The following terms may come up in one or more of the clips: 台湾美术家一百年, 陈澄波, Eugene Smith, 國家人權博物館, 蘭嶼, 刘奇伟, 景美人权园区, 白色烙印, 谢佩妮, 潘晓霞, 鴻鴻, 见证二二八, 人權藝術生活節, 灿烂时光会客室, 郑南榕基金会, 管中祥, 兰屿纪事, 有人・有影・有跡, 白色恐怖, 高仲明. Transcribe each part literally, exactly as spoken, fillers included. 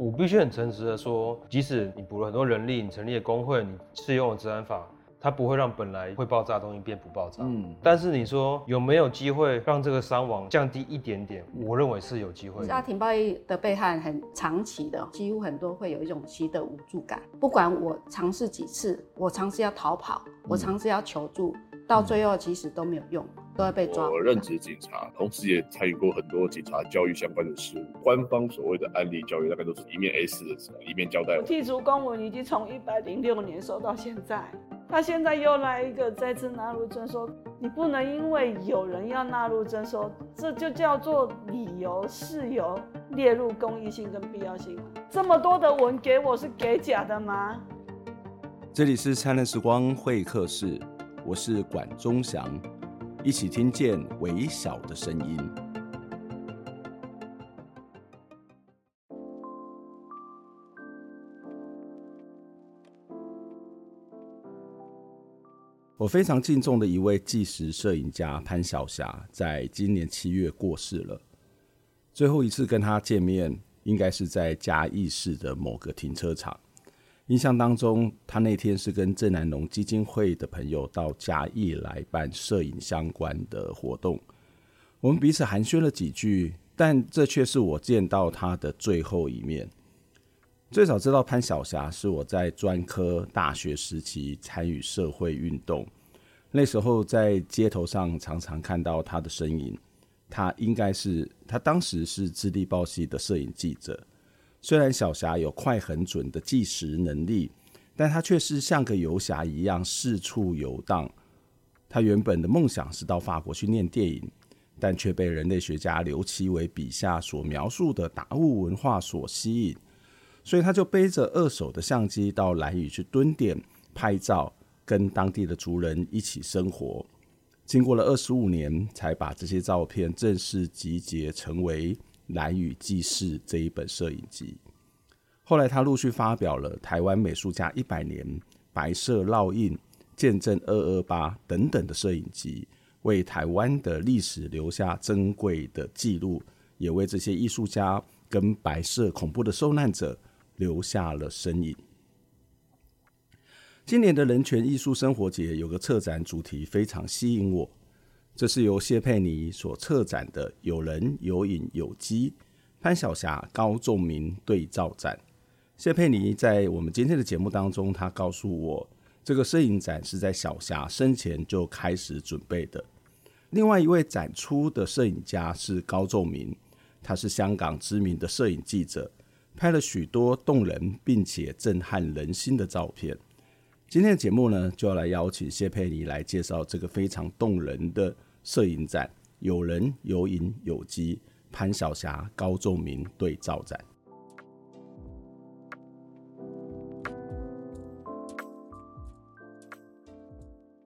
我必须很诚实的说，即使你补了很多人力，你成立了工会，你适用了治安法，它不会让本来会爆炸的东西变不爆炸。嗯，但是你说有没有机会让这个伤亡降低一点点？我认为是有机会的。家庭暴力的被害很长期的，几乎很多会有一种习得无助感。不管我尝试几次，我尝试要逃跑，我尝试要求助，嗯、到最后其实都没有用。都要被抓。我任职警察，同时也参与过很多警察教育相关的事务。官方所谓的案例教育，大概都是一面 A 四 的纸，一面交代我。剔除公文已经从一百零六年收到现在，他现在又来一个再次纳入征收，你不能因为有人要纳入征收，这就叫做理由事由列入公益性跟必要性。这么多的文给我是给假的吗？这里是灿烂时光会客室，我是管中祥。一起听见微小的声音。我非常敬重的一位纪实摄影家潘晓霞，在今年七月过世了。最后一次跟他见面，应该是在嘉义市的某个停车场。印象当中，他那天是跟郑南榕基金会的朋友到嘉义来办摄影相关的活动，我们彼此寒暄了几句，但这却是我见到他的最后一面。最早知道潘晓霞是我在专科大学时期参与社会运动，那时候在街头上常常看到他的身影。他应该是他当时是智利报系的摄影记者。虽然小霞有快很准的计时能力，但她却是像个游侠一样四处游荡。她原本的梦想是到法国去念电影，但却被人类学家刘奇伟笔下所描述的达悟文化所吸引，所以她就背着二手的相机到兰屿去蹲点拍照，跟当地的族人一起生活。经过了二十五年，才把这些照片正式集结成为《兰屿纪事》这一本摄影集。后来他陆续发表了《台湾美术家一百年》《白色烙印》《见证二二八》等等的摄影集，为台湾的历史留下珍贵的记录，也为这些艺术家跟白色恐怖的受难者留下了身影。今年的人权艺术生活节有个策展主题非常吸引我，这是由谢佩妮所策展的有人有影有机潘晓霞高仲明对照展。谢佩妮在我们今天的节目当中，她告诉我这个摄影展是在晓霞生前就开始准备的。另外一位展出的摄影家是高仲明，他是香港知名的摄影记者，拍了许多动人并且震撼人心的照片。今天的节目呢，就要来邀请谢佩妮来介绍这个非常动人的摄影展有人有影有机潘晓霞高仲明对照展。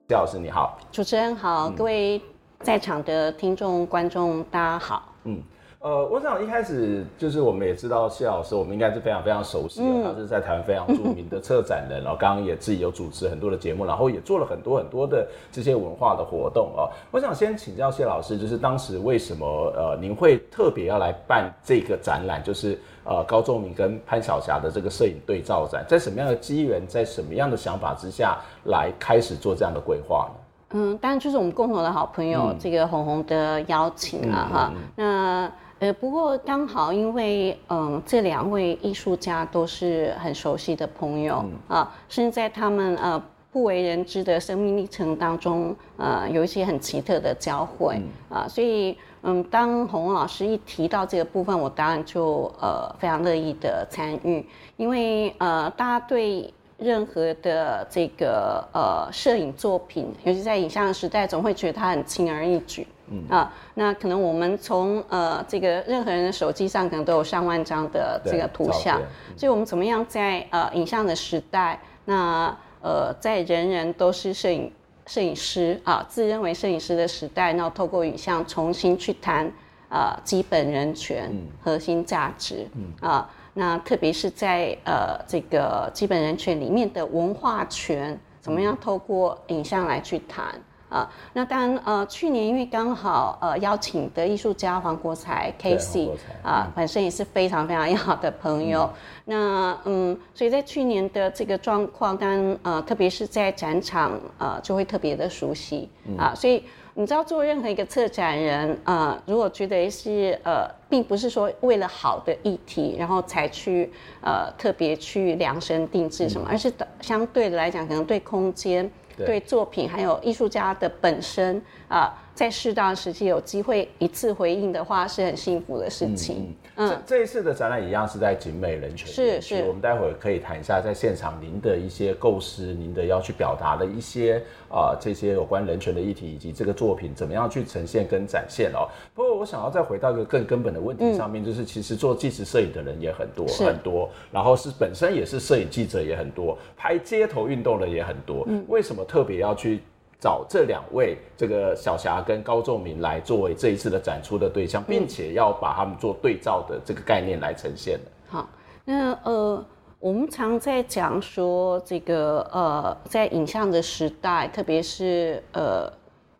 谢老师你好。主持人好、嗯、各位在场的听众观众大家好。嗯呃，我想一开始就是我们也知道谢老师，我们应该是非常非常熟悉的、嗯、他是在台湾非常著名的策展人，然后刚刚也自己有主持很多的节目，然后也做了很多很多的这些文化的活动、哦、我想先请教谢老师，就是当时为什么呃您会特别要来办这个展览，就是呃高仲明跟潘晓霞的这个摄影对照展，在什么样的机缘，在什么样的想法之下来开始做这样的规划呢？嗯，当然就是我们共同的好朋友、嗯、这个红红的邀请啊、嗯、哈，那。呃，不过刚好因为嗯，这两位艺术家都是很熟悉的朋友、嗯、啊，甚至在他们呃不为人知的生命历程当中，呃，有一些很奇特的交汇、嗯、啊，所以嗯，当洪老师一提到这个部分，我当然就呃非常乐意的参与，因为呃，大家对任何的这个呃摄影作品，尤其在影像时代，总会觉得它很轻而易举。嗯啊，那可能我们从呃这个任何人的手机上可能都有上万张的这个图像，所以我们怎么样在呃影像的时代，那呃在人人都是摄影摄影师啊，自认为摄影师的时代，然后透过影像重新去谈啊、呃、基本人权、嗯、核心价值、嗯、啊，那特别是在呃这个基本人权里面的文化权，怎么样透过影像来去谈。啊。那当然呃，去年因为刚好呃邀请的艺术家黄国才 K C 啊、呃，本身也是非常非常好的朋友。嗯那嗯，所以在去年的这个状况，当然呃，特别是在展场呃，就会特别的熟悉、嗯、啊，所以。你知道做任何一个策展人啊、呃，如果觉得是呃，并不是说为了好的议题，然后才去呃特别去量身定制什么，嗯、而是相对的来讲，可能对空间、对, 对作品还有艺术家的本身啊、呃，在适当的时机有机会一次回应的话，是很幸福的事情。嗯，嗯嗯这, 这一次的展览一样是在景美人权园区，是是，我们待会可以谈一下在现场您的一些构思，您的要去表达的一些。啊，这些有关人权的议题以及这个作品怎么样去呈现跟展现哦。不过我想要再回到一个更根本的问题上面，嗯、就是其实做纪实摄影的人也很多很多，然后是本身也是摄影记者也很多，拍街头运动的也很多。嗯、为什么特别要去找这两位这个小霞跟高仲明来作为这一次的展出的对象，嗯、并且要把他们做对照的这个概念来呈现呢？好，那呃。我们常在讲说，这个呃，在影像的时代，特别是呃，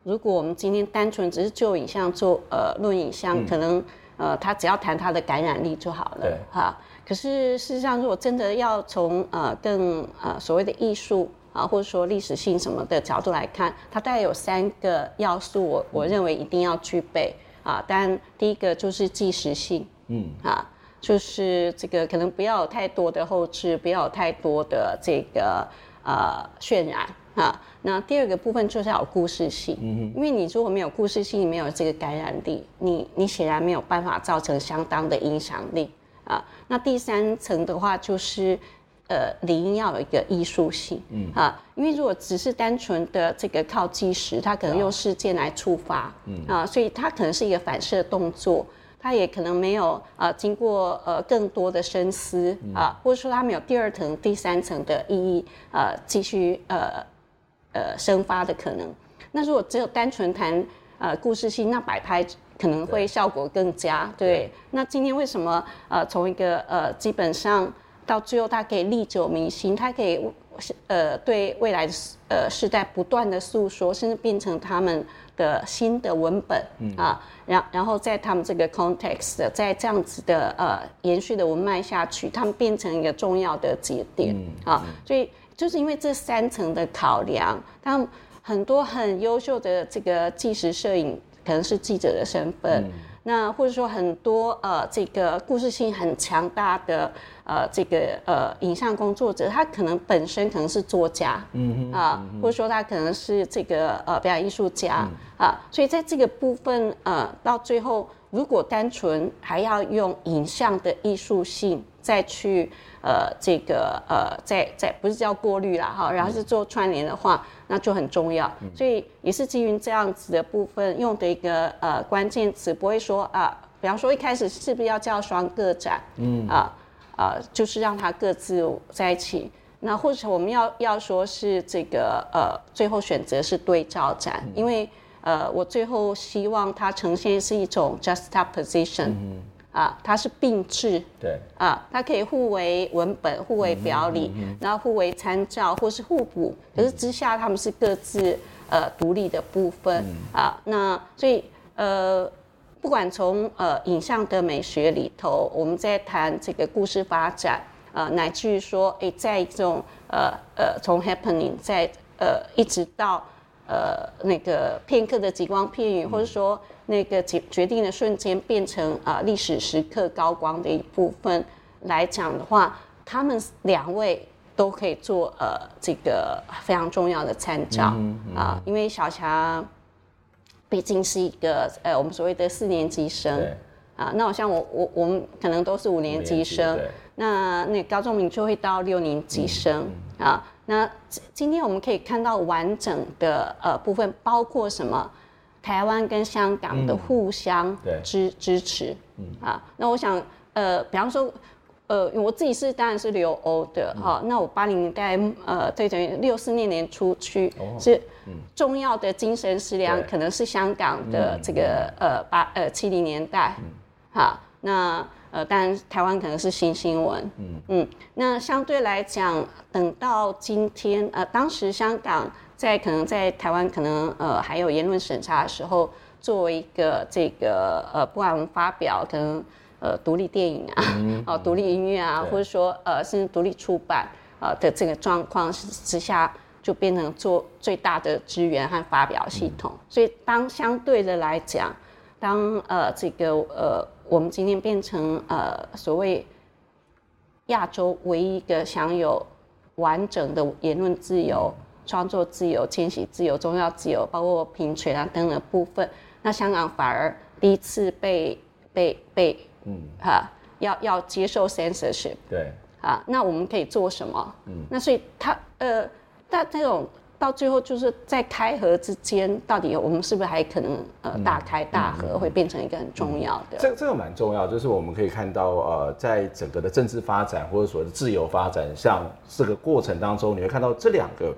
如果我们今天单纯只是就影像做呃论影像，嗯、可能呃，他只要谈他的感染力就好了哈。可是事实上，如果真的要从呃更呃所谓的艺术啊，或者说历史性什么的角度来看，它大概有三个要素我，我我认为一定要具备啊。当然，第一个就是纪实性，嗯啊。就是这个可能不要有太多的后置，不要有太多的这个呃渲染啊。那第二个部分就是要有故事性，嗯、因为你如果没有故事性，你没有这个感染力，你你显然没有办法造成相当的影响力啊。那第三层的话就是呃理应要有一个艺术性，嗯啊，因为如果只是单纯的这个靠纪实，它可能用事件来触发，嗯啊，所以它可能是一个反射动作。他也可能没有呃经过呃更多的深思啊、呃，或者说他没有第二层、第三层的意义呃继续呃呃生发的可能。那如果只有单纯谈呃故事性，那摆拍可能会效果更佳。对，对对那今天为什么呃从一个呃基本上到最后，它可以历久弥新，它可以呃对未来的呃世代不断的诉说，甚至变成他们。的新的文本、嗯、啊，然然后在他们这个 context， 在这样子的呃延续的文脉下去，他们变成一个重要的节点、嗯、啊、嗯，所以就是因为这三层的考量，他们很多很优秀的这个纪实摄影可能是记者的身份，嗯、那或者说很多呃这个故事性很强大的呃这个呃影像工作者，他可能本身可能是作家，嗯啊、呃嗯，或者说他可能是这个呃表演艺术家。嗯啊，所以在这个部分，呃，到最后，如果单纯还要用影像的艺术性再去，呃，这个呃，再再不是叫过滤啦哈，然后是做串联的话，那就很重要。所以也是基于这样子的部分用的一个呃关键词，不会说啊，比方说一开始是不是要叫双个展，嗯啊啊、呃，就是让它各自在一起。那或者我们要要说是这个呃，最后选择是对照展，嗯、因为。呃，我最后希望它呈现是一种 juxtaposition，嗯、啊，它是并置，对，啊，它可以互为文本、互为表里，嗯嗯、然后互为参照或是互补，可是之下他们是各自呃独立的部分、嗯、啊。那所以呃，不管从呃影像的美学里头，我们在谈这个故事发展，呃，乃至于说，哎，在一种呃呃从 happening 在呃一直到。呃，那个片刻的极光片语，或者说那个决定的瞬间变成啊、呃、历史时刻高光的一部分来讲的话，他们两位都可以做呃这个非常重要的参照啊、嗯嗯呃，因为小霞毕竟是一个呃我们所谓的四年级生啊、呃，那好像我我我们可能都是五年级生，级那那高仲明就会到六年级生啊。嗯嗯呃那今天我们可以看到完整的呃部分，包括什么？台湾跟香港的互相支、嗯、支持、嗯，啊，那我想呃，比方说呃，我自己是当然是留欧的哈、嗯哦，那我八零年代呃，对等于六四那年出去、哦、是重要的精神食粮，可能是香港的这个、嗯、呃八呃七零年代，嗯、啊，那。呃，当然，台湾可能是新新闻，嗯嗯，那相对来讲，等到今天，呃，当时香港在可能在台湾可能呃还有言论审查的时候，作为一个这个呃不管我们发表可能呃独立电影啊，嗯、哦独立音乐啊，或者说呃甚至独立出版啊、呃、的这个状况之下，就变成做最大的支援和发表系统。嗯、所以当相对的来讲，当呃这个呃我们今天变成呃所谓亚洲唯一一个享有完整的言论自由、创作自由、迁徙自由、宗教自由，包括平权啊等等的部分，那香港反而第一次被被被嗯啊要要接受 censorship。对啊，那我们可以做什么？嗯，那所以他呃，但这种到最后就是在开合之间，到底我们是不是还可能呃大开大合，会变成一个很重要的？嗯嗯嗯、这这个蛮重要，就是我们可以看到呃，在整个的政治发展或者所谓的自由发展上，这个过程当中，你会看到这两个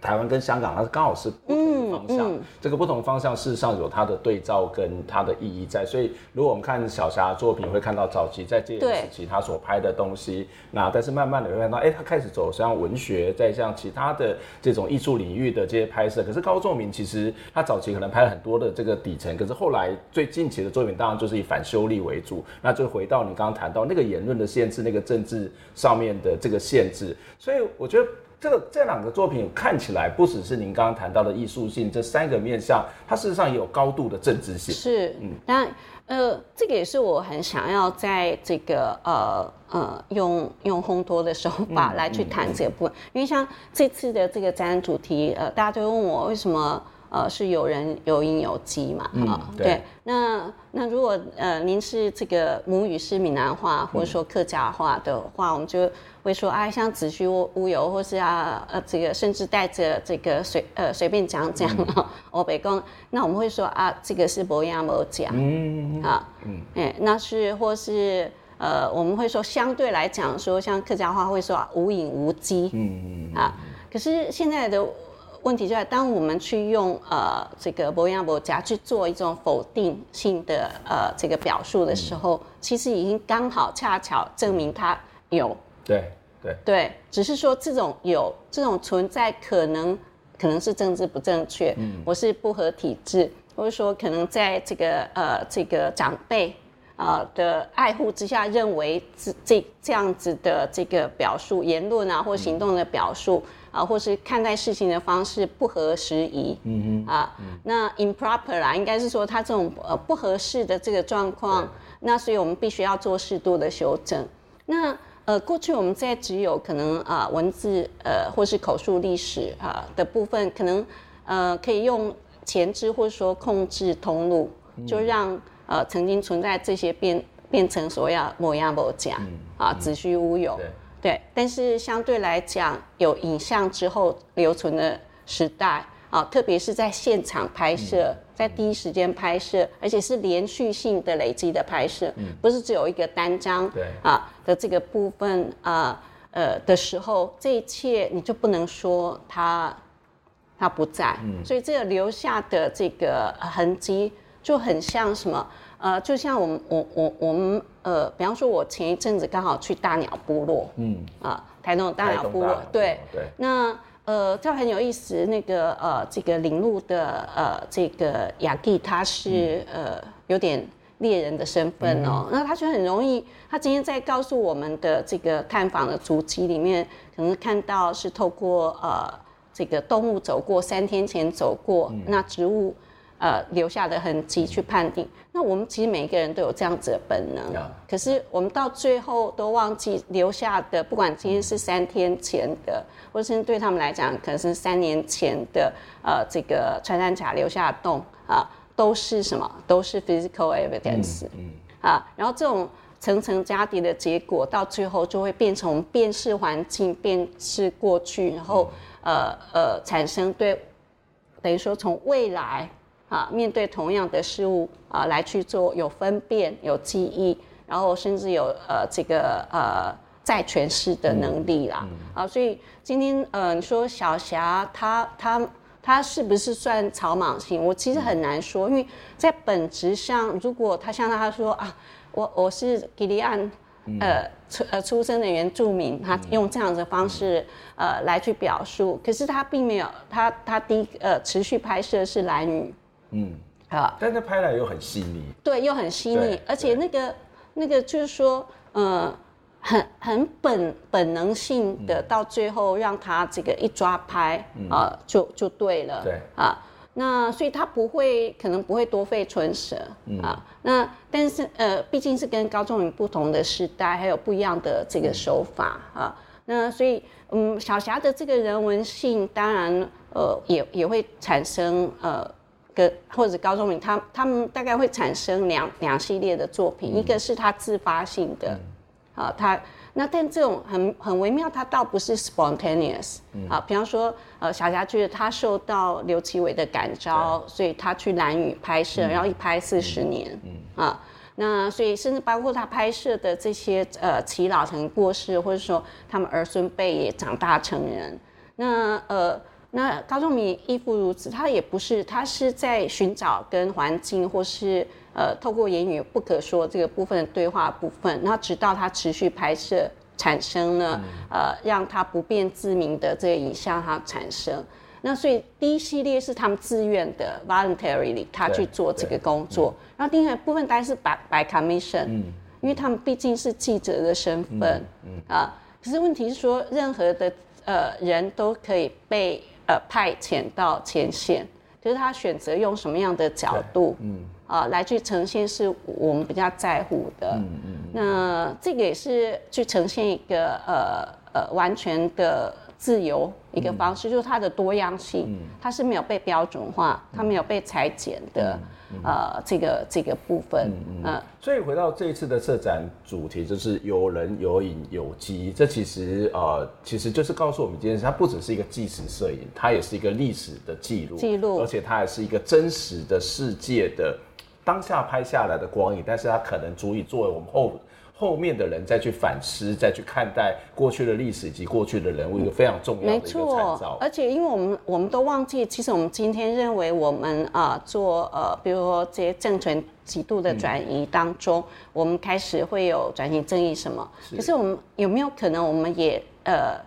台湾跟香港，它刚好是不同的方向。嗯嗯、这个不同方向事实上有它的对照跟它的意义在。所以如果我们看小霞的作品，会看到早期在戒严时期他所拍的东西，那但是慢慢的会看到，哎、欸，他开始走向文学，再向其他的这种艺术领域的这些拍摄。可是高仲明其实他早期可能拍了很多的这个底层，可是后来最近期的作品当然就是以反修例为主，那就回到你刚刚谈到那个言论的限制，那个政治上面的这个限制。所以我觉得这个这两个作品看起来不只是您刚刚谈到的艺术性，这三个面向，它事实上也有高度的政治性。是，嗯，那呃，这个也是我很想要在这个呃呃用用烘托的手法来去谈这个部分，嗯嗯嗯、因为像这次的这个展览主题，呃，大家都问我为什么呃是有人有音有机嘛，嗯呃、对。对那那如果呃您是这个母语是闽南话或者说客家话的话，嗯、我们就会说啊，像子虚乌有，或是啊呃这个甚至带着这个随呃随便讲讲哦，欧北公，那我们会说啊，这个是无样无假，嗯啊嗯哎，那是或是呃我们会说相对来讲说，像客家话会说啊无影无迹，嗯啊，可是现在的问题就在，当我们去用呃这个不一样不假去做一种否定性的呃这个表述的时候，嗯、其实已经刚好恰巧证明它有。对对对，只是说这种有这种存在可能可能是政治不正确，嗯、我是不合体制，或者说可能在这个呃这个长辈啊、呃、的爱护之下，认为这这这样子的这个表述言论啊或行动的表述。嗯啊，或是看待事情的方式不合时宜，嗯啊，嗯那 improper 啦，应该是说它这种呃不合适的这个状况，那所以我们必须要做适度的修正。那呃，过去我们在只有可能啊、呃、文字呃或是口述历史啊、呃、的部分，可能呃可以用前置或者说控制通路，嗯、就让呃曾经存在这些变变成所谓的无影无迹，嗯、啊子虚乌有。对，但是相对来讲，有影像之后留存的时代啊，特别是在现场拍摄，嗯、在第一时间拍摄，而且是连续性的累积的拍摄，嗯、不是只有一个单张啊的这个部分啊呃的时候，这一切你就不能说它它不在，嗯、所以这个留下的这个痕迹就很像什么？呃，就像我们我我我们呃，比方说，我前一阵子刚好去大鸟部落，嗯啊、呃，台东大鸟部落，对对。那呃，这很有意思，那个呃，这个领路的呃，这个雅蒂，他是、嗯、呃有点猎人的身份哦，嗯、那他就很容易，他今天在告诉我们的这个探访的足迹里面，可能看到是透过呃这个动物走过，三天前走过，嗯、那植物。呃，留下的痕迹去判定。那我们其实每一个人都有这样子的本能， yeah. 可是我们到最后都忘记留下的，不管今天是三天前的，或者是对他们来讲可能是三年前的，呃，这个穿山甲留下的洞啊、呃，都是什么？都是 physical evidence，嗯嗯、啊。然后这种层层加叠的结果，到最后就会变成我们辨识环境、辨识过去，然后、嗯、呃呃产生对，等于说从未来。啊，面对同样的事物啊，来去做有分辨、有记忆，然后甚至有呃这个呃再诠释的能力啦，嗯嗯、啊，所以今天呃你说小霞她她她是不是算草莽性？我其实很难说，因为在本质上，如果她像她说啊，我我是吉利安呃出呃出生的原住民，他用这样的方式呃来去表述，可是他并没有他他第呃持续拍摄是兰屿，嗯啊，但是拍来又很细腻，对，又很细腻，而且那个那个就是说呃。很很本本能性的，到最后让他这个一抓拍啊、嗯呃，就就对了。对啊，那所以他不会，可能不会多费唇舌、嗯、啊。那但是呃，毕竟是跟高仲颖不同的时代，还有不一样的这个手法、嗯、啊。那所以嗯，小霞的这个人文性，当然呃也也会产生呃。或者高仲颖他他们大概会产生两两系列的作品、嗯，一个是他自发性的。嗯啊，他那但这种很很微妙，它倒不是 spontaneous、嗯、啊。比方说，呃，小霞觉得他受到刘奇伟的感召，所以他去兰屿拍摄、嗯，然后一拍四十年、嗯嗯，啊。那所以甚至包括他拍摄的这些呃，耆老曾过世，或者说他们儿孙辈也长大成人。那呃，那高仲颖亦复如此，他也不是，他是在寻找跟环境或是。呃，透过言语不可说这个部分的对话部分，然后直到他持续拍摄产生了、嗯、呃，让他不辨自明的这个影像它产生。那所以第一系列是他们自愿的 voluntarily 他去做这个工作，嗯、然后另外部分当然是 by, by commission，、嗯、因为他们毕竟是记者的身份，嗯嗯、啊，可是问题是说任何的呃人都可以被呃派遣到前线，就是他选择用什么样的角度，嗯。啊，来去呈现是我们比较在乎的。嗯嗯。那这个也是去呈现一个呃呃完全的自由一个方式，嗯、就是它的多样性、嗯，它是没有被标准化，嗯、它没有被裁剪的、嗯嗯、呃这个这个部分。嗯嗯、呃。所以回到这一次的策展主题，就是有人有影有迹，这其实呃其实就是告诉我们一件事，它不只是一个纪实摄影，它也是一个历史的记录，记录，而且它也是一个真实的世界的。当下拍下来的光影，但是它可能足以作为我们后后面的人再去反思、再去看待过去的历史以及过去的人物一个非常重要的一个参照。而且因为我们我们都忘记，其实我们今天认为我们啊、呃、做呃，比如说这些政权极度的转移当中、嗯，我们开始会有转型正义什么？可是我们有没有可能我们也呃？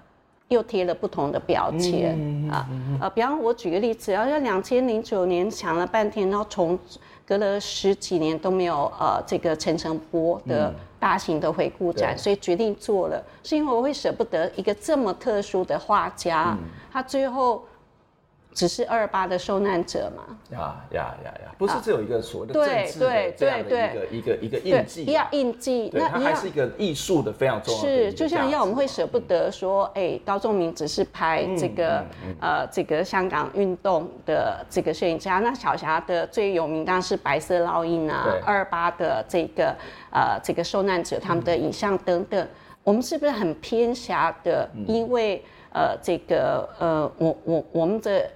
又贴了不同的标签、嗯、啊、嗯、呃，比方我举个例子，然后两千零九年想了半天，然后从隔了十几年都没有呃这个陈澄波的大型的回顾展、嗯，所以决定做了，是因为我会舍不得一个这么特殊的画家，嗯、他最后只是二二八的受难者嘛。呀呀呀呀，不是只有一个所谓的政治的这样的一个一个一个印记、啊，要印记，那它还是一个艺术的非常重要的一個。是，就像要我们会舍不得说，哎、嗯欸，高仲颖只是拍这个、嗯嗯嗯、呃这个香港运动的这个摄影家，那小霞的最有名当然是白色烙印啊，二二八的这个呃这个受难者他们的影像等等，嗯、我们是不是很偏狭的？嗯、因为呃这个呃我我我们的。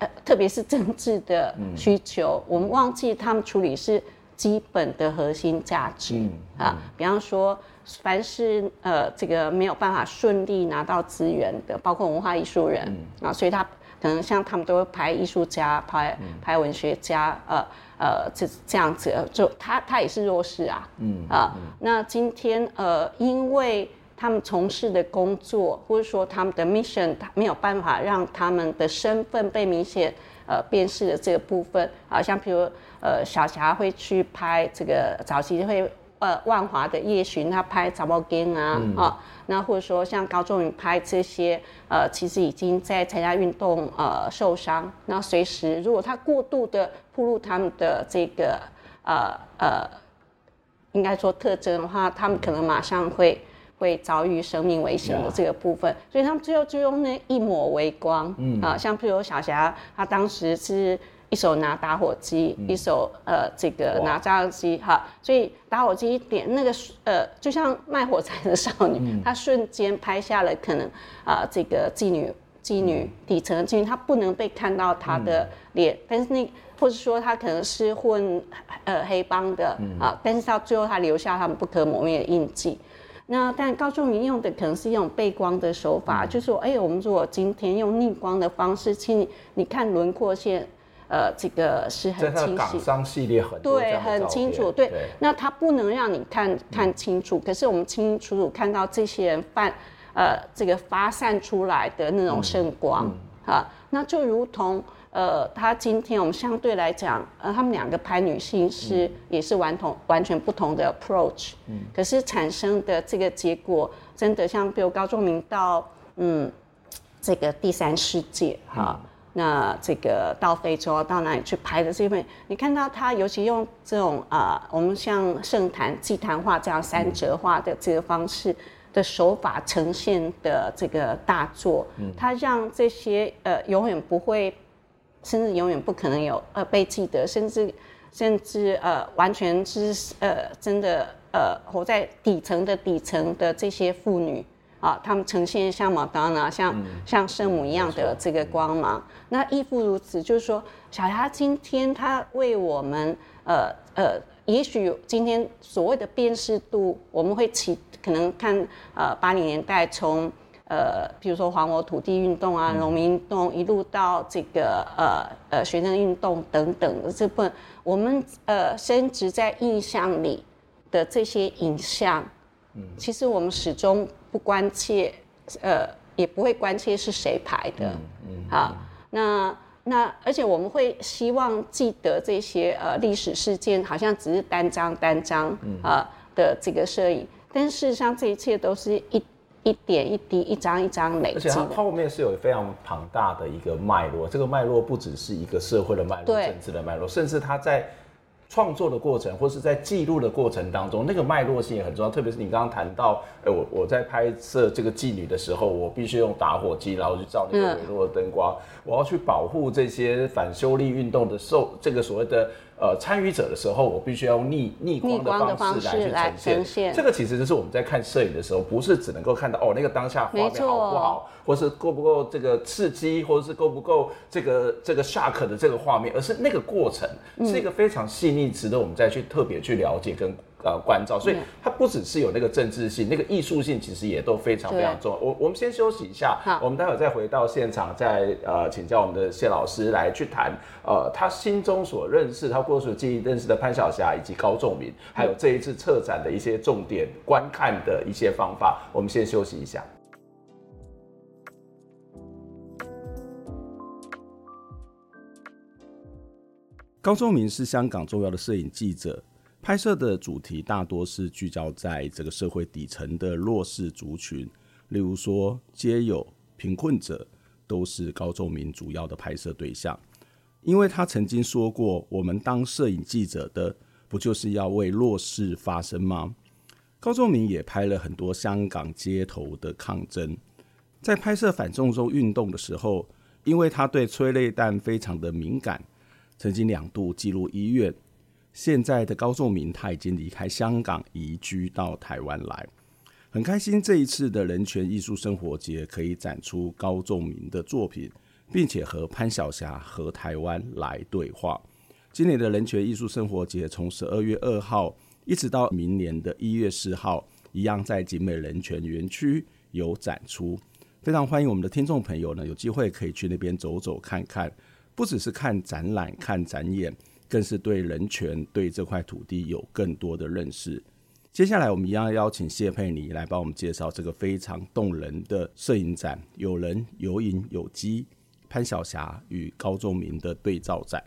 呃、特别是政治的需求、嗯，我们忘记他们处理是基本的核心价值、嗯嗯、啊。比方说，凡是呃这个没有办法顺利拿到资源的，包括文化艺术人、嗯、啊，所以他可能像他们都会拍艺术家、拍、嗯、拍文学家，呃呃这这样子，就他他也是弱势啊，嗯啊嗯。那今天呃，因为他们从事的工作，或者说他们的 mission， 没有办法让他们的身份被明显呃辨识的这个部分啊，像比如呃小霞会去拍这个早期会呃万华的夜巡，他拍杂包间啊、嗯、啊，那或者说像高仲颖拍这些呃，其实已经在参加运动呃受伤，那随时如果他过度的暴露他们的这个呃呃，应该说特征的话，他们可能马上会。会遭遇生命危险的这个部分， yeah. 所以他们最后就用那一抹微光，嗯啊，像譬如小霞，她当时是一手拿打火机，嗯、一手呃这个拿照相机哈，所以打火机一点那个呃，就像卖火柴的少女，嗯、她瞬间拍下了可能啊、呃、这个妓女妓女底层的妓女，她不能被看到她的脸，嗯、但是那或者说她可能是混呃黑帮的、嗯、啊，但是到最后她留下他们不可磨灭的印记。那但高仲颖用的可能是一种背光的手法，嗯、就是说，哎、欸，我们如果今天用逆光的方式，其实你看轮廓线，呃，这个是很清晰。在港商系列很多对，很清楚。对，对那它不能让你看看清楚，嗯、可是我们清清楚楚看到这些人犯呃这个发散出来的那种圣光、嗯嗯、啊，那就如同。呃，他今天我们相对来讲，呃，他们两个拍女性是、嗯、也是完同完全不同的 approach，、嗯、可是产生的这个结果，真的像比如高仲明到嗯这个第三世界哈、嗯，那这个到非洲到哪里去拍的这份，你看到他尤其用这种啊、呃，我们像圣坛祭坛画这样三折画的这个方式。嗯的手法呈现的这个大作，嗯、它让这些呃永远不会，甚至永远不可能有呃被记得，甚至甚至呃完全是呃真的呃活在底层的底层的这些妇女啊，她们呈现像玛丹娜像、嗯、像圣母一样的这个光芒。嗯、那亦复如此，就是说小霞今天她为我们呃呃，也许今天所谓的辨识度，我们会起。可能看呃八零年代从呃比如说黄我土地运动啊、农民运动一路到这个呃呃学生运动等等的这部分，我们呃深植在印象里的这些影像，嗯，其实我们始终不关切，呃也不会关切是谁拍的，嗯，好，那那而且我们会希望记得这些呃历史事件，好像只是单张单张啊的这个摄影。但事实上，这一切都是一一点一滴、一张一张累积的。而且它后面是有非常庞大的一个脉络，这个脉络不只是一个社会的脉络、政治的脉络，甚至它在创作的过程或是在记录的过程当中，那个脉络性也很重要。特别是你刚刚谈到，欸、我我在拍摄这个妓女的时候，我必须用打火机，然后去照那个微弱的灯光，嗯、我要去保护这些反修例运动的受这个所谓的。呃，参与者的时候，我必须要用逆逆光的方式来去呈现。呈现这个其实就是我们在看摄影的时候，不是只能够看到哦那个当下画面好不好，或是够不够这个刺激，或者是够不够这个这个 shock 的这个画面，而是那个过程是一个非常细腻，值得我们再去特别去了解跟。呃，关照，所以它不只是有那个政治性，那个艺术性其实也都非常非常重要。我我们先休息一下，我们待会再回到现场，再呃请教我们的谢老师来去谈呃他心中所认识、他过去记忆认识的潘晓霞以及高仲明，还有这一次策展的一些重点观看的一些方法。我们先休息一下。高仲明是香港重要的摄影记者。拍摄的主题大多是聚焦在这个社会底层的弱势族群，例如说街友、贫困者都是高仲明主要的拍摄对象。因为他曾经说过，我们当摄影记者的不就是要为弱势发声吗？高仲明也拍了很多香港街头的抗争。在拍摄反送中运动的时候，因为他对催泪弹非常的敏感，曾经两度进入医院。现在的高仲明他已经离开香港，移居到台湾来，很开心这一次的人权艺术生活节可以展出高仲明的作品，并且和潘晓霞和台湾来对话。今年的人权艺术生活节从十二月二号一直到明年的一月四号，一样在景美人权园区有展出，非常欢迎我们的听众朋友呢，有机会可以去那边走走看看，不只是看展览、看展演，更是对人权、对这块土地有更多的认识。接下来我们一样邀请谢佩妮来帮我们介绍这个非常动人的摄影展，有人有影有机，潘晓霞与高仲明的对照展。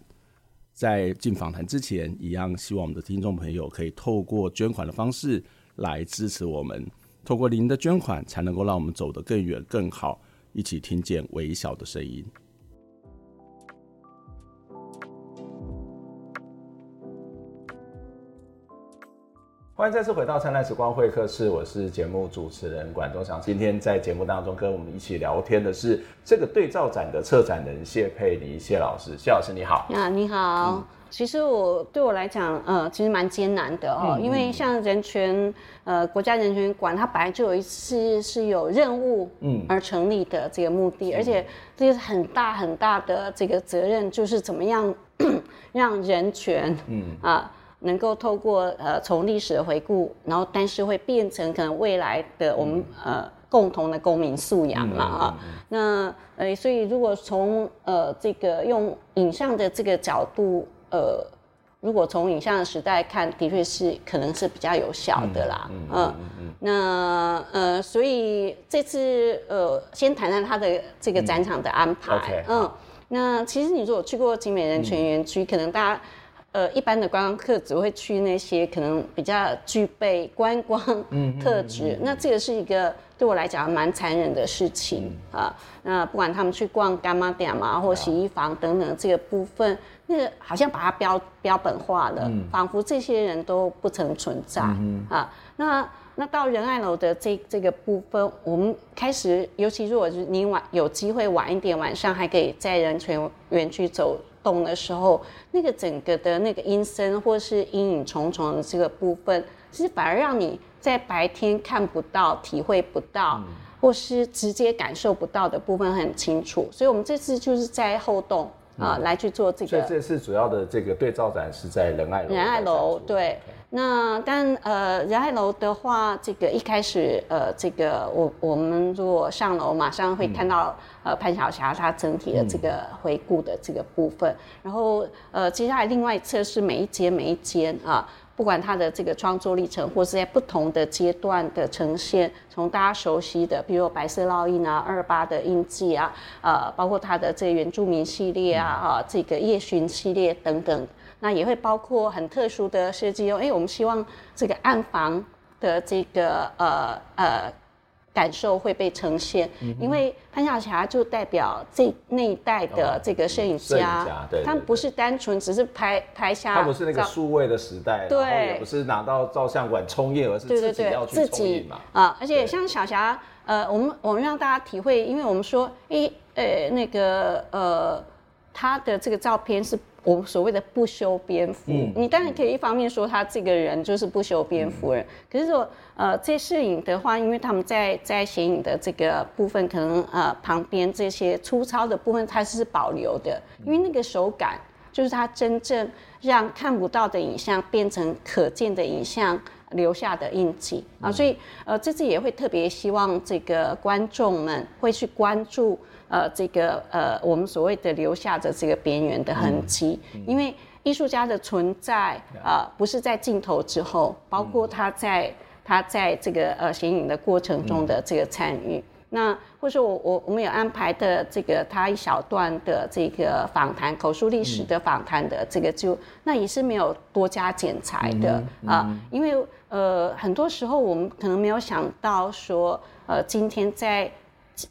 在进访谈之前，一样希望我们的听众朋友可以透过捐款的方式来支持我们，透过您的捐款才能够让我们走得更远更好，一起听见微小的声音。欢迎再次回到《灿烂时光会客室》，我是节目主持人管中祥。今天在节目当中跟我们一起聊天的是这个对照展的策展人谢佩妮谢老师。谢老师你好。啊，你好。嗯、其实我对我来讲，呃，其实蛮艰难的哦，嗯、因为像人权，呃，国家人权馆它本来就有一次是有任务而成立的这个目的，嗯、而且这是很大很大的这个责任，就是怎么样让人权，嗯啊。能够透过呃从历史的回顾，然后但是会变成可能未来的我们、嗯、呃共同的公民素养嘛啊、嗯嗯嗯。那呃所以如果从呃这个用影像的这个角度呃。如果从影像的时代看，的确是可能是比较有效的啦，嗯，嗯嗯嗯那呃，所以这次呃，先谈谈它的这个展场的安排，嗯， okay, 嗯那其实你如果去过景美人权园区，嗯、可能大家呃一般的观光客只会去那些可能比较具备观光特质，嗯嗯嗯，那这个是一个对我来讲蛮残忍的事情，嗯、啊，那不管他们去逛干妈店嘛，或洗衣房等等这个部分。那个好像把它 标, 标本化了，嗯、仿佛这些人都不曾存在，嗯、啊。那那到仁爱楼的这这个部分，我们开始，尤其如果你晚有机会晚一点，晚上还可以在人权园区走动的时候，那个整个的那个阴森或是阴影重重的这个部分，其实反而让你在白天看不到、体会不到，嗯、或是直接感受不到的部分很清楚。所以我们这次就是在后洞。啊，来去做这个。所以这次主要的这个对照展是在仁爱楼。仁爱楼，对。那但呃，仁爱楼的话，这个一开始呃，这个我我们如果上楼，马上会看到、嗯、呃潘晓霞她整体的这个回顾的这个部分。嗯、然后呃，接下来另外一侧是每一间每一间啊，不管她的这个创作历程，或是在不同的阶段的呈现，从大家熟悉的，比如白色烙印啊、二八的印记啊，呃，包括她的这原住民系列啊、啊这个夜巡系列等等。那也会包括很特殊的设计哦，哎，我们希望这个暗房的这个呃呃感受会被呈现，嗯、因为潘晓霞就代表这那一代的这个摄影家，哦、他不是单纯只是拍拍下，他不是那个数位的时代，对，然后也不是拿到照相馆冲印，而是自己要去冲印嘛，啊、呃，而且像小霞，呃，我们我们让大家体会，因为我们说，哎，呃，那个呃，他的这个照片是。我们所谓的不修边幅，嗯、你当然可以一方面说他这个人就是不修边幅人，嗯、可是说呃，这摄影的话，因为他们在在显影的这个部分，可能呃旁边这些粗糙的部分它是保留的，因为那个手感就是它真正让看不到的影像变成可见的影像留下的印记啊，所以呃这次也会特别希望这个观众们会去关注。呃，这个呃，我们所谓的留下的这个边缘的痕迹，嗯嗯、因为艺术家的存在，呃，不是在镜头之后，包括他在、嗯、他在这个呃显影的过程中的这个参与。嗯、那或者我我我们有安排的这个他一小段的这个访谈，口述历史的访谈的这个就、嗯、那也是没有多加剪裁的啊、嗯嗯呃，因为呃很多时候我们可能没有想到说，呃，今天在。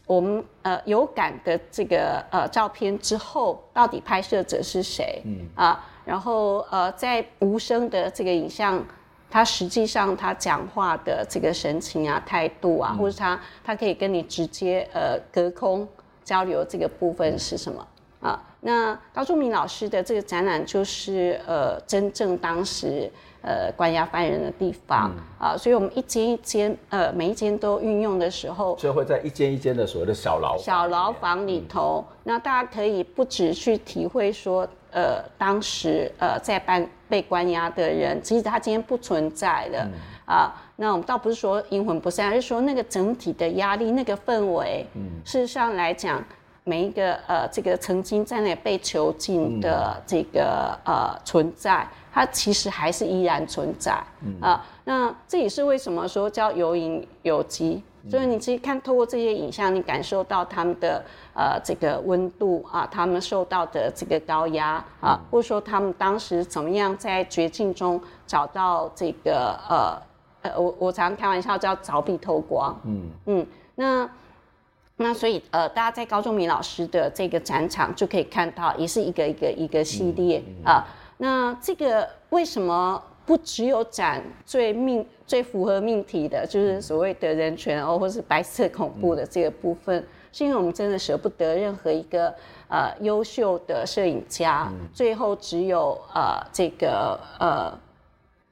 我们呃有感的这个呃照片之后，到底拍摄者是谁？嗯啊，然后呃在无声的这个影像，他实际上他讲话的这个神情啊、态度啊，嗯、或者他他可以跟你直接呃隔空交流这个部分是什么、嗯、啊？那高仲明老师的这个展览就是呃真正当时。呃，关押犯人的地方、嗯、啊，所以我们一间一间，呃，每一间都运用的时候，所以会在一间一间的所谓的小牢小牢房里头，嗯、那大家可以不只去体会说，呃，当时呃在办被关押的人，其实他今天不存在了、嗯、啊。那我们倒不是说阴魂不散，而是说那个整体的压力、那个氛围，嗯、事实上来讲。每一个呃，这个曾经在那被囚禁的这个、嗯、呃存在，它其实还是依然存在啊、嗯呃。那这也是为什么说叫有影有迹，嗯、所以你其实看透过这些影像，你感受到他们的呃这个温度啊，他们受到的这个高压啊，嗯、或者说他们当时怎么样在绝境中找到这个呃呃，我我常开玩笑叫凿壁偷光，嗯嗯，那。那所以呃，大家在高仲明老师的这个展场就可以看到，也是一个一个一个系列啊、嗯嗯呃。那这个为什么不只有展最命最符合命题的，就是所谓的人权哦，或是白色恐怖的这个部分？嗯、是因为我们真的舍不得任何一个呃优秀的摄影家，嗯、最后只有呃这个呃。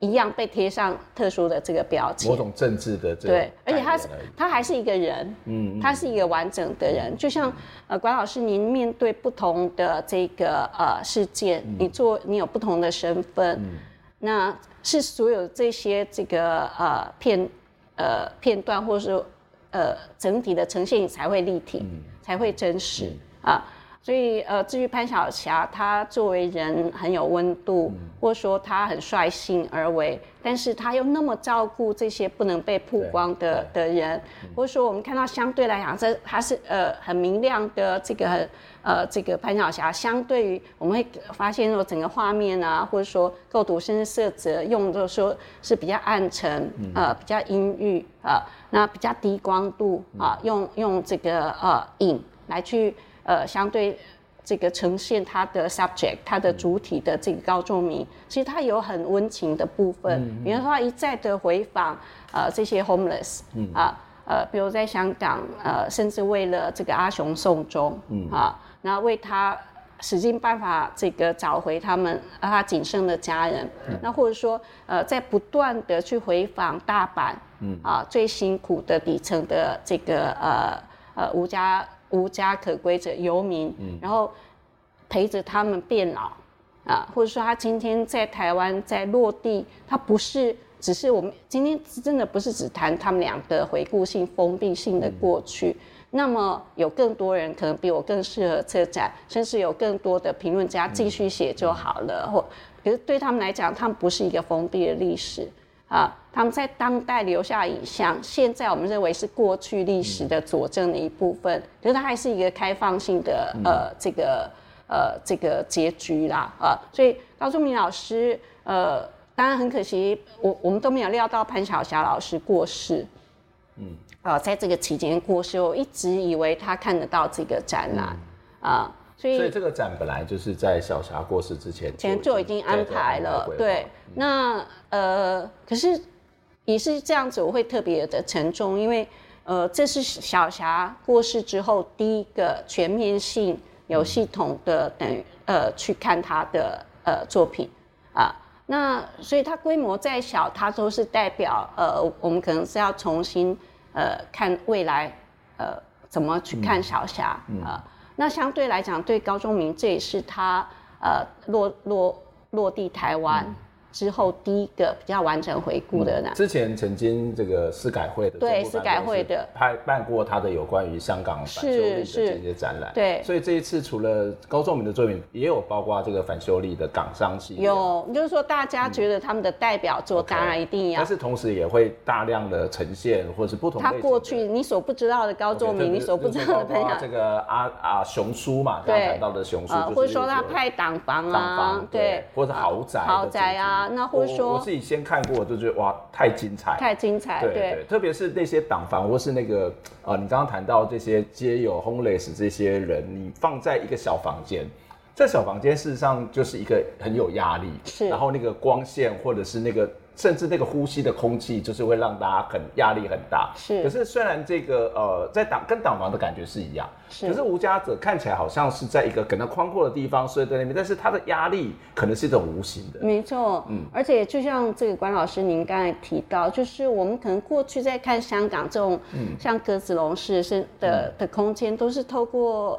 一样被贴上特殊的这个标签，某种政治的这个对，而且他是他还是一个人，嗯，他是一个完整的人。就像呃，管老师，您面对不同的这个呃事件，嗯、你做你有不同的身份，嗯、那是所有这些这个呃片呃片段或是呃整体的呈现才会立体，嗯、才会真实、嗯、啊。所以呃，至于潘晓霞，她作为人很有温度，嗯、或者说她很率性而为，但是她又那么照顾这些不能被曝光的的人，嗯、或者说我们看到相对来讲，这她是呃很明亮的这个呃这个潘晓霞，相对于我们会发现说整个画面啊，或者说构图甚至色泽用的说是比较暗沉，嗯、呃比较阴郁啊，那比较低光度啊，用用这个呃影来去。呃，相对这个呈现它的 subject， 它的主体的这个高仲明，其实它有很温情的部分。比如说，他一再的回访呃这些 homeless 啊、呃，呃，比如在香港，呃，甚至为了这个阿雄送终啊，那为他使尽办法这个找回他们他仅剩的家人。那或者说，呃，在不断的去回访大阪啊、呃、最辛苦的底层的这个呃呃无家。无家可归者、游民，嗯、然后陪着他们变老啊，或者说他今天在台湾在落地，他不是只是我们今天真的不是只谈他们俩的回顾性、封闭性的过去。嗯、那么有更多人可能比我更适合策展，甚至有更多的评论家继续写就好了。嗯、或可是对他们来讲，他们不是一个封闭的历史啊，他们在当代留下影像，现在我们认为是过去历史的佐证的一部分，可是它还是一个开放性的呃这个呃这个结局啦啊、呃，所以高仲明老师呃，当然很可惜，我我们都没有料到潘晓霞老师过世，嗯，啊、呃，在这个期间过世，我一直以为他看得到这个展览啊。呃所以, 所以这个展本来就是在晓霞过世之前前就已经安排了，对。嗯、那呃，可是也是这样子，我会特别的沉重，因为呃，这是晓霞过世之后第一个全面性、有系统的等于、嗯、呃去看她的呃作品啊。那所以它规模再小，它都是代表呃，我们可能是要重新呃看未来呃怎么去看晓霞啊。嗯嗯呃那相对来讲，对高仲明，这也是他呃落落落地台湾之后第一个比较完整回顾的呢、嗯。之前曾经这个司改会的对司改会的拍办过他的有关于香港反修例的这些展览，对。所以这一次除了高仲明的作品，也有包括这个反修例的港商系列。有，就是说大家觉得他们的代表作当然一定要，嗯 okay, 但是同时也会大量的呈现或是不同类型的。他过去你所不知道的高仲明， okay, 你所不知道的朋友，这个阿阿熊叔嘛，刚才谈到的熊叔，或者说他派党房啊，党房 对, 对，或者豪宅豪宅啊。那或者说 我, 我自己先看过，就觉得哇，太精彩，太精彩， 对, 对, 对特别是那些党房或是那个呃，你刚刚谈到这些街友 homeless 这些人，你放在一个小房间，这小房间事实上就是一个很有压力，是。然后那个光线或者是那个甚至那个呼吸的空气，就是会让大家很压力很大。是。可是虽然这个呃，在党跟党房的感觉是一样，是。可是无家者看起来好像是在一个可能宽阔的地方睡在那边，但是他的压力可能是一种无形的。没错，嗯。而且就像这个关老师您刚才提到，就是我们可能过去在看香港这种、嗯、像鸽子笼式的、嗯、的空间，都是透过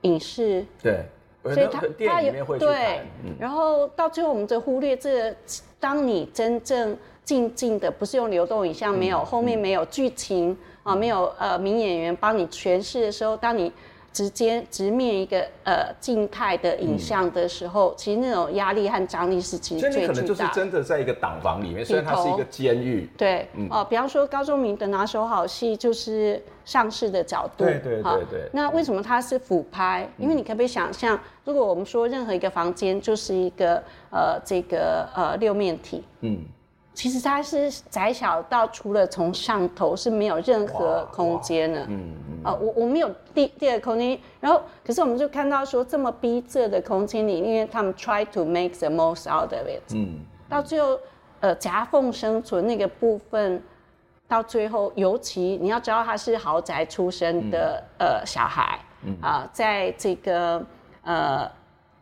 影视对。所以他他有对、嗯，然后到最后我们就忽略这个，当你真正静静的，不是用流动影像，没有、嗯、后面没有剧情、嗯、啊，没有呃名演员帮你诠释的时候，当你直接直面一个呃静态的影像的时候，嗯、其实那种压力和张力是其实最巨大。所以你可能就是真的在一个党房里面，虽然它是一个监狱。对，嗯、呃，比方说高仲明的拿手好戏就是。上市的角度，对对对对。那为什么它是俯拍？因为你可不可以想象，如果我们说任何一个房间就是一个呃这个呃六面体，嗯，其实它是窄小到除了从上头是没有任何空间的，嗯嗯。呃，我我们有第第二个空间，然后可是我们就看到说这么逼仄的空间里，因为他们 try to make the most out of it， 嗯，到最后呃夹缝生存那个部分。到最后，尤其你要知道他是豪宅出身的、嗯、呃小孩，嗯、啊，在这个呃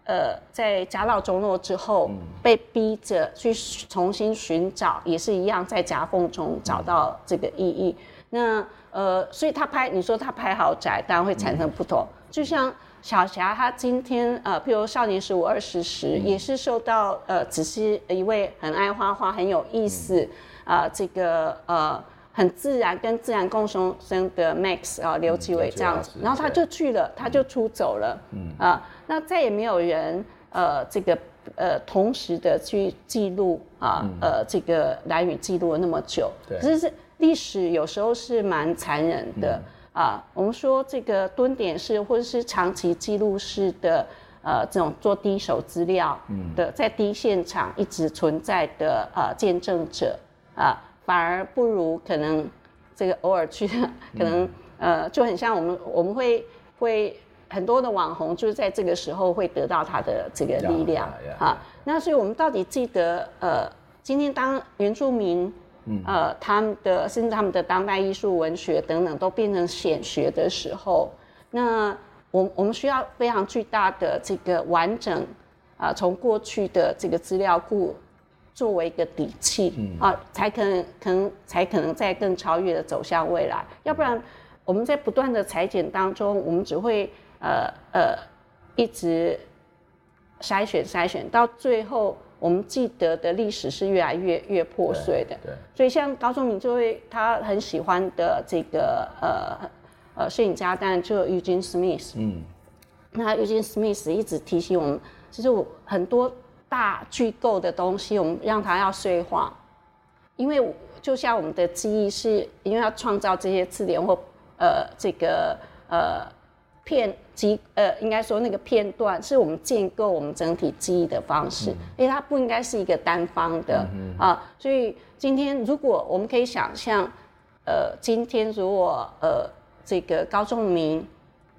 呃在家道中落之后，嗯、被逼着去重新寻找，也是一样在夹缝中找到这个意义。嗯、那呃，所以他拍，你说他拍豪宅，当然会产生不同。嗯、就像小霞她今天呃，譬如少年十五二十十，也是受到呃，只是一位很爱画画、很有意思啊、呃，这个呃，很自然跟自然共生的 Max 啊、呃，刘奇伟这样子，然后他就去了，他就出走了，嗯啊、呃，那再也没有人呃，这个呃，同时的去记录啊，呃，这个兰屿记录了那么久，只是历史有时候是蛮残忍的。嗯啊，我们说这个蹲点式或者是长期记录式的，呃，这种做第一手资料的，在第一现场一直存在的呃见证者啊、呃，反而不如可能这个偶尔去，可能呃就很像我们我们会会很多的网红就是在这个时候会得到他的这个力量 yeah, yeah, yeah, yeah. 啊。那所以我们到底记得呃，今天当原住民。嗯、呃，他们的甚至他们的当代艺术、文学等等都变成显学的时候，那我我们需要非常巨大的这个完整啊，从、呃、过去的这个资料库作为一个底气啊、嗯呃，才可能可能才可能再更超越的走向未来。要不然我们在不断的裁剪当中，我们只会呃呃一直筛选筛选到最后。我们记得的历史是越来越越破碎的，所以像高仲明就会他很喜欢的这个呃呃摄影家，当然就有 Eugene Smith。嗯，那 Eugene Smith 一直提醒我们，其实我很多大巨构的东西，我们让它要碎化，因为就像我们的记忆是因为要创造这些字典或呃这个呃片。呃，应该说那个片段是我们建构我们整体记忆的方式，因为它不应该是一个单方的啊。所以今天如果我们可以想象，呃，今天如果呃这个高仲明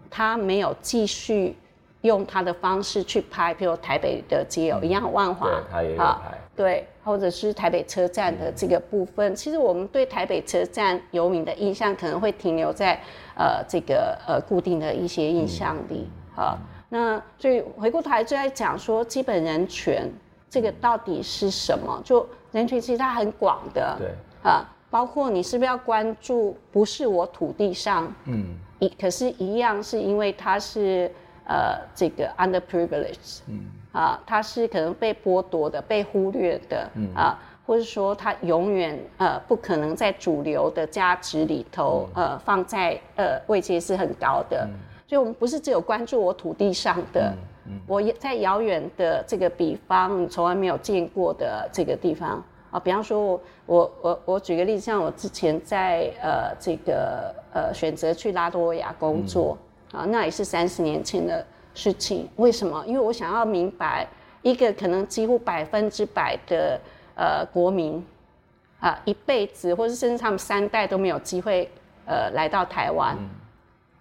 他没有继续用他的方式去拍，比如台北的街友一样，万华他也有拍，对，或者是台北车站的这个部分，其实我们对台北车站游民的印象可能会停留在呃这个呃固定的一些印象里啊、嗯呃。那所以回过头来就在讲说基本人权这个到底是什么？就人权其实它很广的，对啊、呃，包括你是不是要关注不是我土地上，嗯，可是一样是因为它是呃这个 underprivileged， 嗯。啊，他是可能被剥夺的、被忽略的，嗯、啊，或者说他永远呃不可能在主流的价值里头、嗯、呃放在呃位阶是很高的、嗯，所以我们不是只有关注我土地上的，嗯嗯、我在遥远的这个比方从来没有见过的这个地方啊，比方说我我我我举个例子，像我之前在呃这个呃选择去拉脱维亚工作、嗯、啊，那也是三十年前的。事情为什么？因为我想要明白一个可能几乎百分之百的呃国民啊、呃，一辈子或是甚至他们三代都没有机会呃来到台湾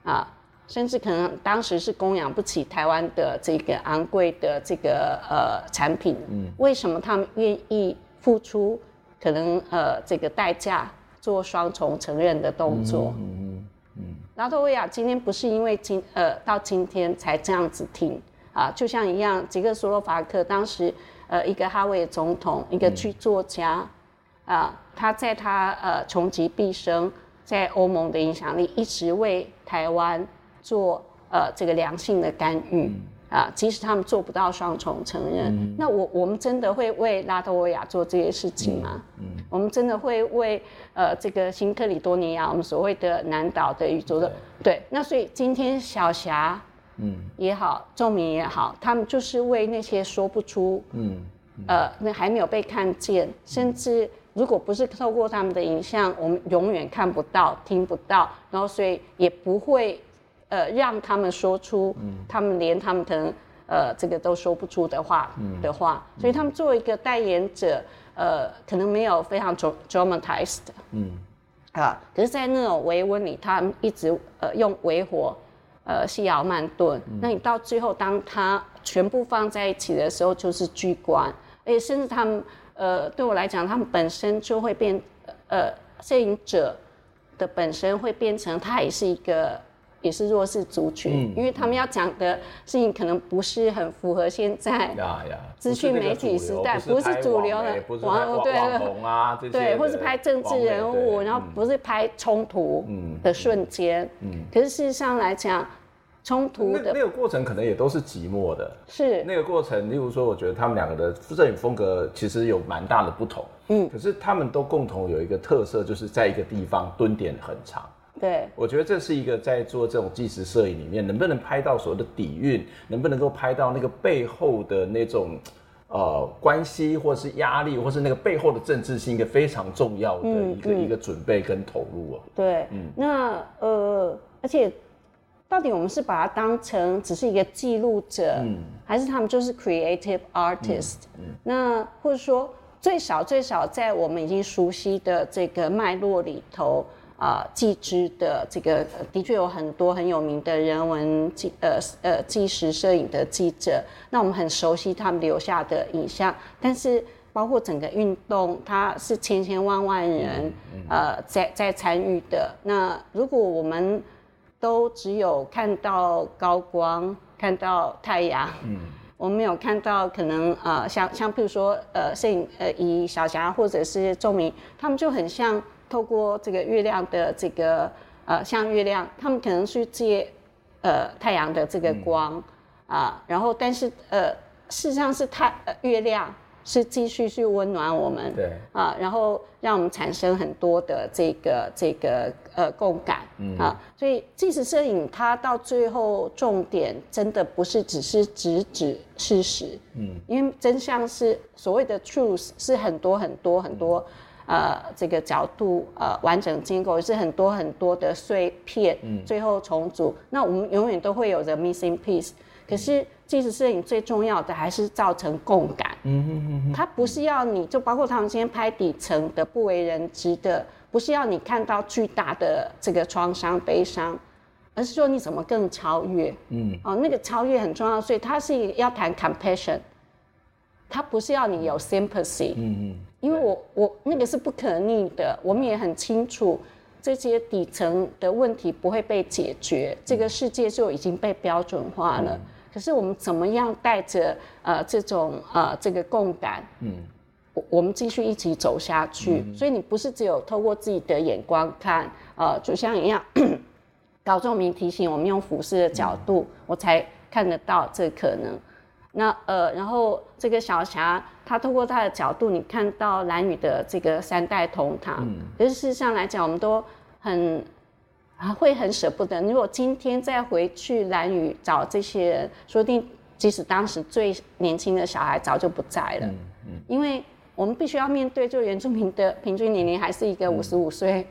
啊、呃，甚至可能当时是供养不起台湾的这个昂贵的这个呃产品、嗯。为什么他们愿意付出可能呃这个代价做双重承认的动作？嗯嗯嗯拉脱维亚今天不是因为今呃到今天才这样子停啊，就像一样，捷克斯洛伐克当时呃一个哈维总统，一个剧作家啊，他在他呃穷极毕生，在欧盟的影响力一直为台湾做呃这个良性的干预啊，即使他们做不到双重承认，嗯、那我我们真的会为拉脱维亚做这些事情吗？嗯嗯、我们真的会为呃这个新克里多尼亚，我们所谓的南岛的宇宙的 对, 对，那所以今天小霞，嗯也好，仲明也好，他们就是为那些说不出，嗯，嗯呃那还没有被看见，甚至如果不是透过他们的影像，我们永远看不到、听不到，然后所以也不会。呃，让他们说出、嗯、他们连他们可能呃这个都说不出的话、嗯、的话，所以他们作为一个代言者，呃，可能没有非常 dramatized， 嗯，啊，可是，在那种微温里，他们一直呃用微火，呃，西尧慢炖、嗯。那你到最后，当他全部放在一起的时候，就是巨观，而且甚至他们呃，对我来讲，他们本身就会变呃，摄影者的本身会变成，他也是一个。也是弱势族群、嗯，因为他们要讲的事情可能不是很符合现在资讯媒体时代，不是主流的网络，对对对，或是拍政治人物，然后不是拍冲突的瞬间、嗯嗯。可是事实上来讲，冲突的。 那, 那个过程可能也都是寂寞的，是那个过程。例如说我觉得他们两个的摄影风格其实有蛮大的不同，嗯，可是他们都共同有一个特色，就是在一个地方蹲点很长。对，我觉得这是一个在做这种纪实摄影里面能不能拍到所谓的底蕴，能不能够拍到那个背后的那种呃关系，或是压力，或是那个背后的政治性，一个非常重要的一个、嗯嗯、一个准备跟投入、啊、对，嗯，那呃而且到底我们是把它当成只是一个记录者、嗯、还是他们就是 creative artist、嗯嗯、那或者说最少最少在我们已经熟悉的这个脉络里头啊、呃，纪实的这个的确有很多很有名的人文纪呃呃纪实摄影的记者，那我们很熟悉他们留下的影像，但是包括整个运动，它是千千万万人、嗯嗯、呃在在参与的。那如果我们都只有看到高光，看到太阳，嗯，我们没有看到可能呃像像譬如说呃摄影呃以小霞或者是仲明，他们就很像。透过这个月亮的这个呃，像月亮，他们可能去借呃太阳的这个光啊、嗯呃，然后但是呃，事实上是太、呃、月亮是继续去温暖我们，对啊、呃，然后让我们产生很多的这个这个呃共感啊、呃嗯，所以纪实摄影它到最后重点真的不是只是直指事实，嗯，因为真相是所谓的 truth 是很多很多很多。嗯呃，这个角度呃，完整建构是很多很多的碎片，嗯，最后重组。那我们永远都会有着 missing piece。可是，纪实摄影最重要的还是造成共感。嗯哼哼哼，它不是要你就包括他们今天拍底层的不为人知的，不是要你看到巨大的这个创伤悲伤，而是说你怎么更超越。嗯，哦，那个超越很重要，所以它是要谈 compassion。它不是要你有 sympathy。嗯嗯。因为我我那个是不可逆的，我们也很清楚这些底层的问题不会被解决，这个世界就已经被标准化了。嗯、可是我们怎么样带着呃这种呃这个共感，嗯，我我们继续一起走下去、嗯。所以你不是只有透过自己的眼光看，呃，就像一样，高仲明提醒我们用俯视的角度、嗯，我才看得到这可能。那呃，然后这个小霞，她透过她的角度，你看到兰屿的这个三代同堂。嗯。可是事实上来讲，我们都很会很舍不得。如果今天再回去兰屿找这些人，说不定即使当时最年轻的小孩早就不在了。嗯嗯。因为我们必须要面对，就原住民的平均年龄还是一个五十五岁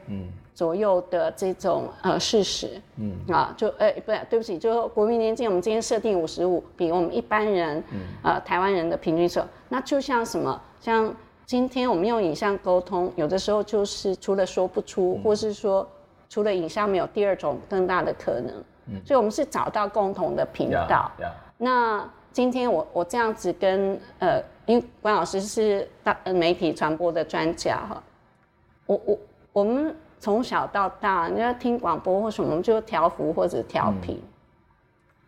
左右的这种呃事实。嗯。啊，就呃不对不起，就国民年金我们今天设定五十五，比我们一般人、嗯、呃台湾人的平均数。那就像什么，像今天我们用影像沟通，有的时候就是除了说不出，嗯、或是说除了影像没有第二种更大的可能。嗯。所以我们是找到共同的频道。Yeah, yeah. 那今天我我这样子跟呃，因为关老师是大媒体传播的专家哈，我我我们。从小到大，你要听广播或什么，我们就调幅或者调频、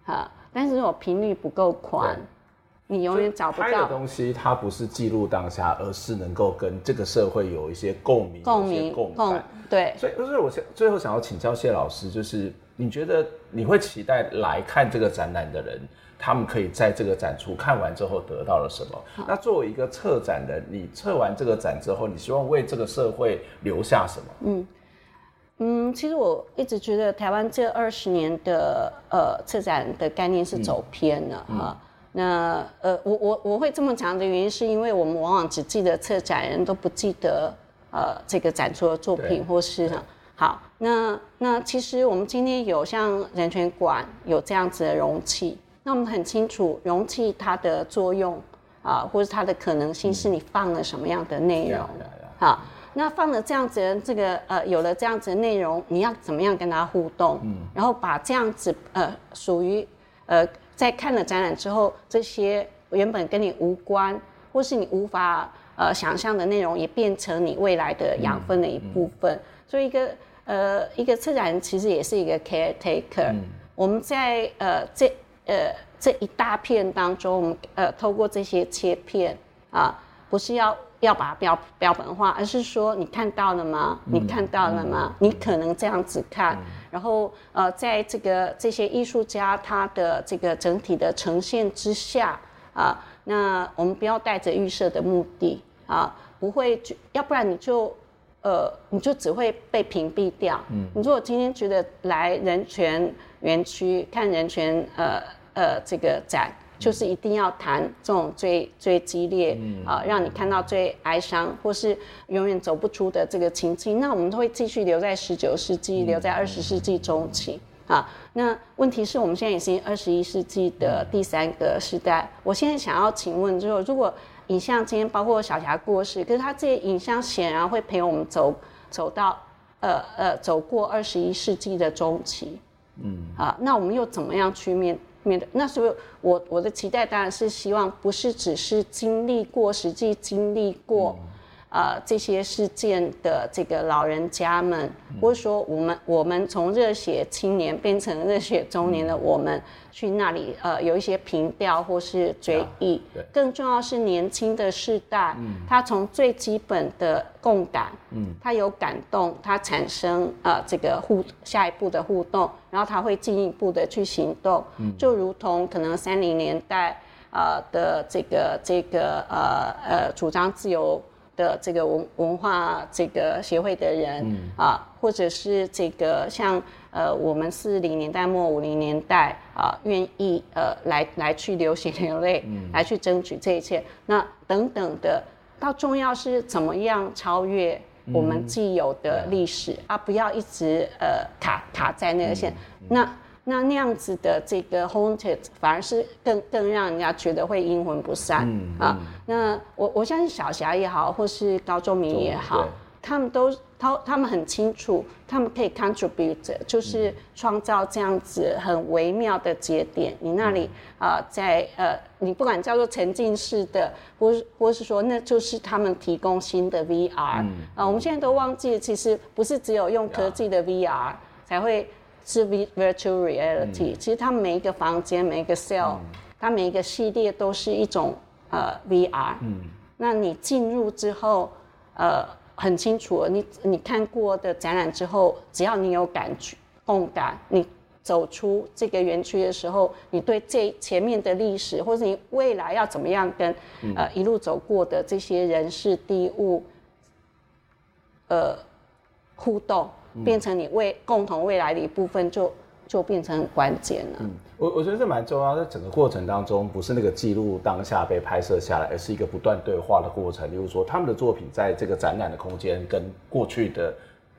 嗯啊，但是如果频率不够宽，你永远找不到。拍的东西它不是记录当下，而是能够跟这个社会有一些共鸣、共鸣、共感。对，所以就是我最后想要请教谢老师，就是你觉得你会期待来看这个展览的人，他们可以在这个展出看完之后得到了什么？那作为一个策展人，你策完这个展之后，你希望为这个社会留下什么？嗯。嗯，其实我一直觉得台湾这二十年的呃策展的概念是走偏了哈、嗯嗯啊。那呃，我我我会这么讲的原因，是因为我们往往只记得策展人，都不记得呃这个展出的作品或是呢。好，那那其实我们今天有像人权馆有这样子的容器，那我们很清楚容器它的作用啊、呃，或是它的可能性是你放了什么样的内容、嗯、好。那放了这样子的这个呃，有了这样子的内容，你要怎么样跟他互动？嗯，然后把这样子呃，属于呃，在看了展览之后，这些原本跟你无关，或是你无法呃想象的内容，也变成你未来的养分的一部分。嗯嗯、所以一个呃，一个策展人其实也是一个 caretaker、嗯。我们在呃这呃这一大片当中，我们呃透过这些切片啊、呃，不是要。要把它 标, 标本化，而是说你看到了吗？你看到了吗？嗯、你可能这样子看、嗯，然后呃，在这个这些艺术家他的这个整体的呈现之下啊、呃，那我们不要带着预设的目的啊、呃，不会，要不然你就呃，你就只会被屏蔽掉。嗯，你如果今天觉得来人权园区看人权呃呃这个展，就是一定要谈这种最最激烈啊、呃，让你看到最哀伤，或是永远走不出的这个情境，那我们会继续留在十九世纪，留在二十世纪中期啊。那问题是我们现在已经二十一世纪的第三个时代，我现在想要请问，就如果影像今天包括小霞过世，可是他这些影像显然会陪我们走走到呃呃走过二十一世纪的中期，嗯啊，那我们又怎么样去面？那所以我我的期待当然是希望不是只是经历过实际经历过、嗯、呃这些事件的这个老人家们、嗯、或者说我们我们从热血青年变成热血中年的我们、嗯、去那里呃有一些凭吊或是追忆、啊、更重要是年轻的世代、嗯、他从最基本的共感、嗯、他有感动，他产生呃这个互下一步的互动，然后他会进一步的去行动，嗯、就如同可能三零年代呃的这个这个呃呃主张自由的这个文文化这个协会的人啊、嗯呃，或者是这个像呃我们四零年代末五零年代啊、呃，愿意呃来来去流血流泪、嗯，来去争取这一切，那等等的，到重要是怎么样超越我们既有的历史、嗯、啊，不要一直呃卡卡在那个线，嗯嗯、那那那样子的这个 haunted 反而是更更让人家觉得会阴魂不散、嗯嗯、啊。那我我相信小霞也好，或是高仲明也好，他们都他他们很清楚，他们可以 contribute， 就是创造这样子很微妙的节点。你那里啊、呃，在呃，你不管叫做沉浸式的，或是或是说，那就是他们提供新的 V R 啊、嗯呃。我们现在都忘记，其实不是只有用科技的 V R 才会是 virtual reality、嗯。其实他们每一个房间、每一个 cell， 它、嗯、每一个系列都是一种呃 V R。嗯。那你进入之后，呃。很清楚，你你看过的展览之后，只要你有感觉、共感，你走出这个园区的时候，你对这前面的历史，或者你未来要怎么样跟、嗯、呃一路走过的这些人事地物，呃互动，变成你未共同未来的一部分就，就就变成关键了。嗯，我我觉得这蛮重要，在整个过程当中，不是那个记录当下被拍摄下来，而是一个不断对话的过程。例如说，他们的作品在这个展览的空间跟过去的、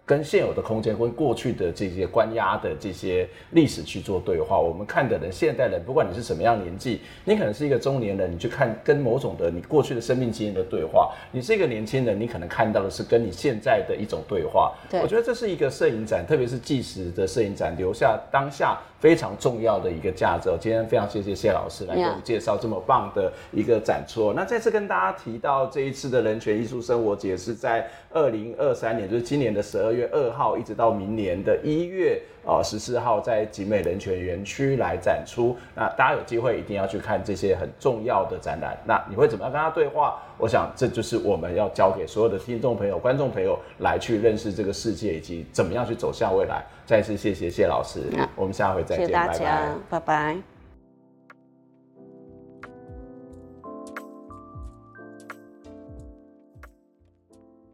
跟现有的空间、跟过去的这些关押的这些历史去做对话。我们看的人，现代人，不管你是什么样年纪，你可能是一个中年人，你去看跟某种的你过去的生命经验的对话；你是一个年轻人，你可能看到的是跟你现在的一种对话。对，我觉得这是一个摄影展，特别是纪实的摄影展，留下当下非常重要的一个价值。今天非常谢谢谢老师来给我们介绍这么棒的一个展出、yeah. 那再次跟大家提到，这一次的人权艺术生活节是在二零二三年，就是今年的十二月二号一直到明年的一月十四号在景美人权园区来展出。那大家有机会一定要去看这些很重要的展览。那你会怎么样跟他对话？我想这就是我们要教给所有的听众朋友、观众朋友来去认识这个世界，以及怎么样去走向未来。再次谢谢谢老师，我们下回再见，谢谢大家，拜拜。拜拜。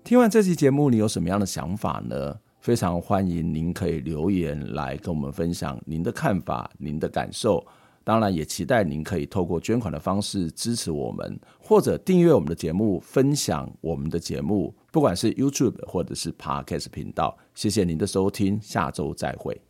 听完这期节目，你有什么样的想法呢？非常欢迎您可以留言来跟我们分享您的看法、您的感受。当然也期待您可以透过捐款的方式支持我们，或者订阅我们的节目，分享我们的节目，不管是 YouTube 或者是 Podcast 频道。谢谢您的收听，下周再会。